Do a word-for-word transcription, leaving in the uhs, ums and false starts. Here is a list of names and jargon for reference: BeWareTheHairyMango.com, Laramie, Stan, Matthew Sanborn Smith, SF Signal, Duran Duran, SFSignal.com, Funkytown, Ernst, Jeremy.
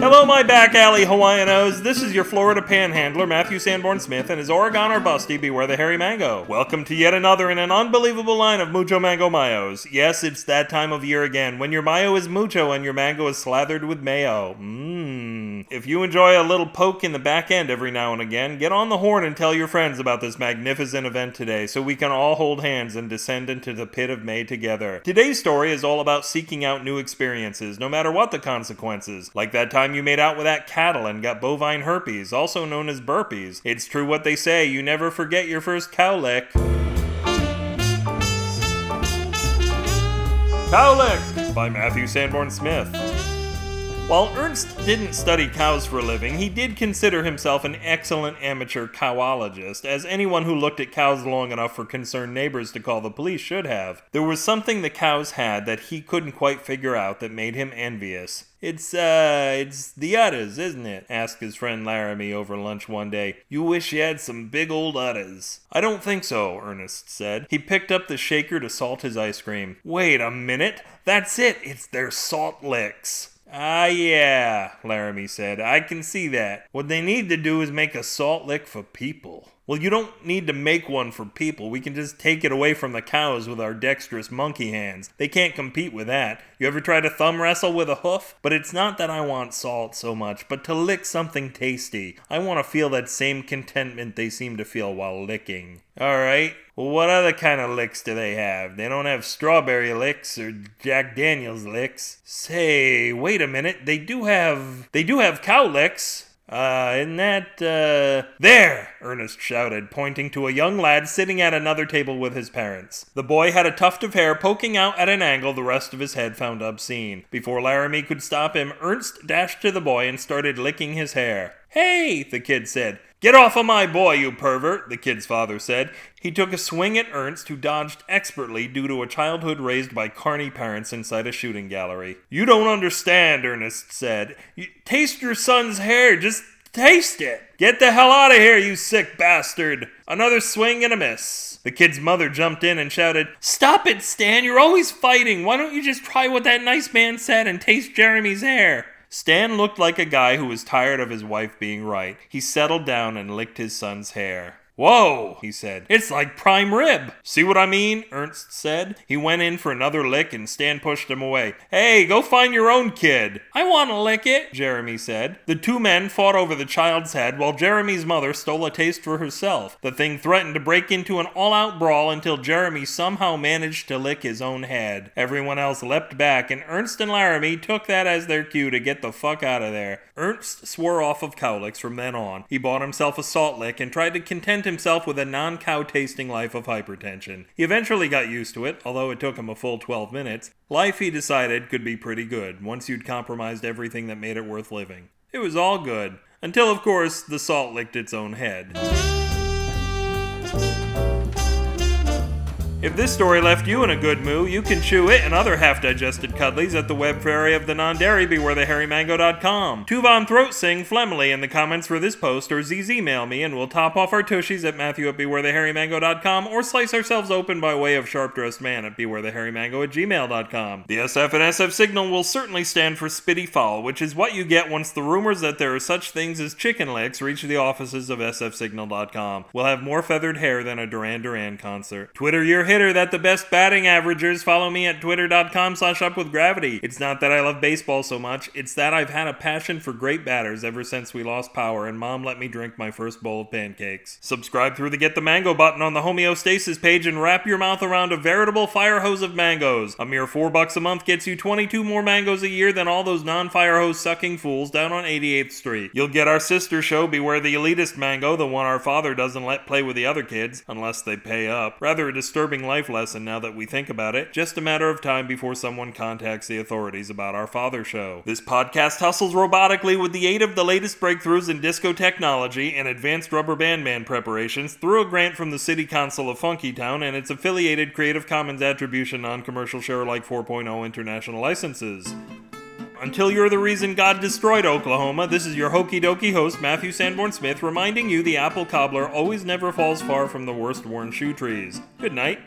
Hello, my back alley Hawaiianos. This is your Florida panhandler, Matthew Sanborn Smith, and his Oregon or busty, Beware the Hairy Mango. Welcome to yet another in an unbelievable line of Mucho Mango Mayos. Yes, it's that time of year again, when your mayo is mucho and your mango is slathered with mayo. Mmm. If you enjoy a little poke in the back end every now and again, get on the horn and tell your friends about this magnificent event today, so we can all hold hands and descend into the pit of May together. Today's story is all about seeking out new experiences, no matter what the consequences. Like that time you made out with that cattle and got bovine herpes, also known as burpees. It's true what they say, you never forget your first cow lick. Cow Lick by Matthew Sanborn Smith. While Ernst didn't study cows for a living, he did consider himself an excellent amateur cowologist, as anyone who looked at cows long enough for concerned neighbors to call the police should have. There was something the cows had that he couldn't quite figure out that made him envious. It's, uh, it's the udders, isn't it? Asked his friend Laramie over lunch one day. You wish you had some big old udders. I don't think so, Ernest said. He picked up the shaker to salt his ice cream. Wait a minute, that's it, it's their salt licks. Ah, yeah, Laramie said. I can see that. What they need to do is make a salt lick for people. Well, you don't need to make one for people. We can just take it away from the cows with our dexterous monkey hands. They can't compete with that. You ever try to thumb wrestle with a hoof? But it's not that I want salt so much, but to lick something tasty. I want to feel that same contentment they seem to feel while licking. All right, well, what other kind of licks do they have? They don't have strawberry licks or Jack Daniels licks. Say, wait a minute. They do have, they do have cow licks. Uh, isn't that, uh... There! Ernest shouted, pointing to a young lad sitting at another table with his parents. The boy had a tuft of hair poking out at an angle the rest of his head found obscene. Before Laramie could stop him, Ernst dashed to the boy and started licking his hair. Hey! The kid said. Get off of my boy, you pervert, the kid's father said. He took a swing at Ernst, who dodged expertly due to a childhood raised by carny parents inside a shooting gallery. You don't understand, Ernest said. You taste your son's hair, just taste it. Get the hell out of here, you sick bastard. Another swing and a miss. The kid's mother jumped in and shouted, Stop it, Stan, you're always fighting. Why don't you just try what that nice man said and taste Jeremy's hair? Stan looked like a guy who was tired of his wife being right. He settled down and licked his son's hair. Whoa, he said. It's like prime rib. See what I mean? Ernst said. He went in for another lick and Stan pushed him away. Hey, go find your own kid. I want to lick it, Jeremy said. The two men fought over the child's head while Jeremy's mother stole a taste for herself. The thing threatened to break into an all-out brawl until Jeremy somehow managed to lick his own head. Everyone else leapt back and Ernst and Laramie took that as their cue to get the fuck out of there. Ernst swore off of cowlicks from then on. He bought himself a salt lick and tried to contend himself with a non-cow tasting life of hypertension. He eventually got used to it, although it took him a full twelve minutes. Life, he decided, could be pretty good, once you'd compromised everything that made it worth living. It was all good. Until, of course, the salt licked its own head. If this story left you in a good mood, you can chew it and other half-digested cuddlies at the web fairy of the non-dairy Beware The Hairy Mango dot com. Tuvon Throat Sing Flemily in the comments for this post, or Z Z mail me and we'll top off our tushies at Matthew at Beware The Hairy Mango dot com, or slice ourselves open by way of Sharp-Dressed Man at Beware The Hairy Mango at gmail dot com. The S F and S F Signal will certainly stand for spitty foul, which is what you get once the rumors that there are such things as chicken licks reach the offices of S F Signal dot com. We'll have more feathered hair than a Duran Duran concert. Twitter your hitter that the best batting averagers. Follow me at twitter.com slash up with gravity. It's not that I love baseball so much, it's that I've had a passion for great batters ever since we lost power and mom let me drink my first bowl of pancakes. Subscribe through the Get the Mango button on the homeostasis page and wrap your mouth around a veritable fire hose of mangoes. A mere four bucks a month gets you twenty-two more mangoes a year than all those non-fire hose sucking fools down on eighty-eighth Street. You'll get our sister show, Beware the Elitist Mango, the one our father doesn't let play with the other kids, unless they pay up. Rather a disturbing life lesson now that we think about it, just a matter of time before someone contacts the authorities about our father show. This podcast hustles robotically with the aid of the latest breakthroughs in disco technology and advanced rubber band man preparations through a grant from the City Council of Funkytown and its affiliated Creative Commons Attribution Non-Commercial Sharealike four point oh international licenses. Until you're the reason God destroyed Oklahoma, this is your hokey dokey host, Matthew Sanborn Smith, reminding you the apple cobbler always never falls far from the worst worn shoe trees. Good night.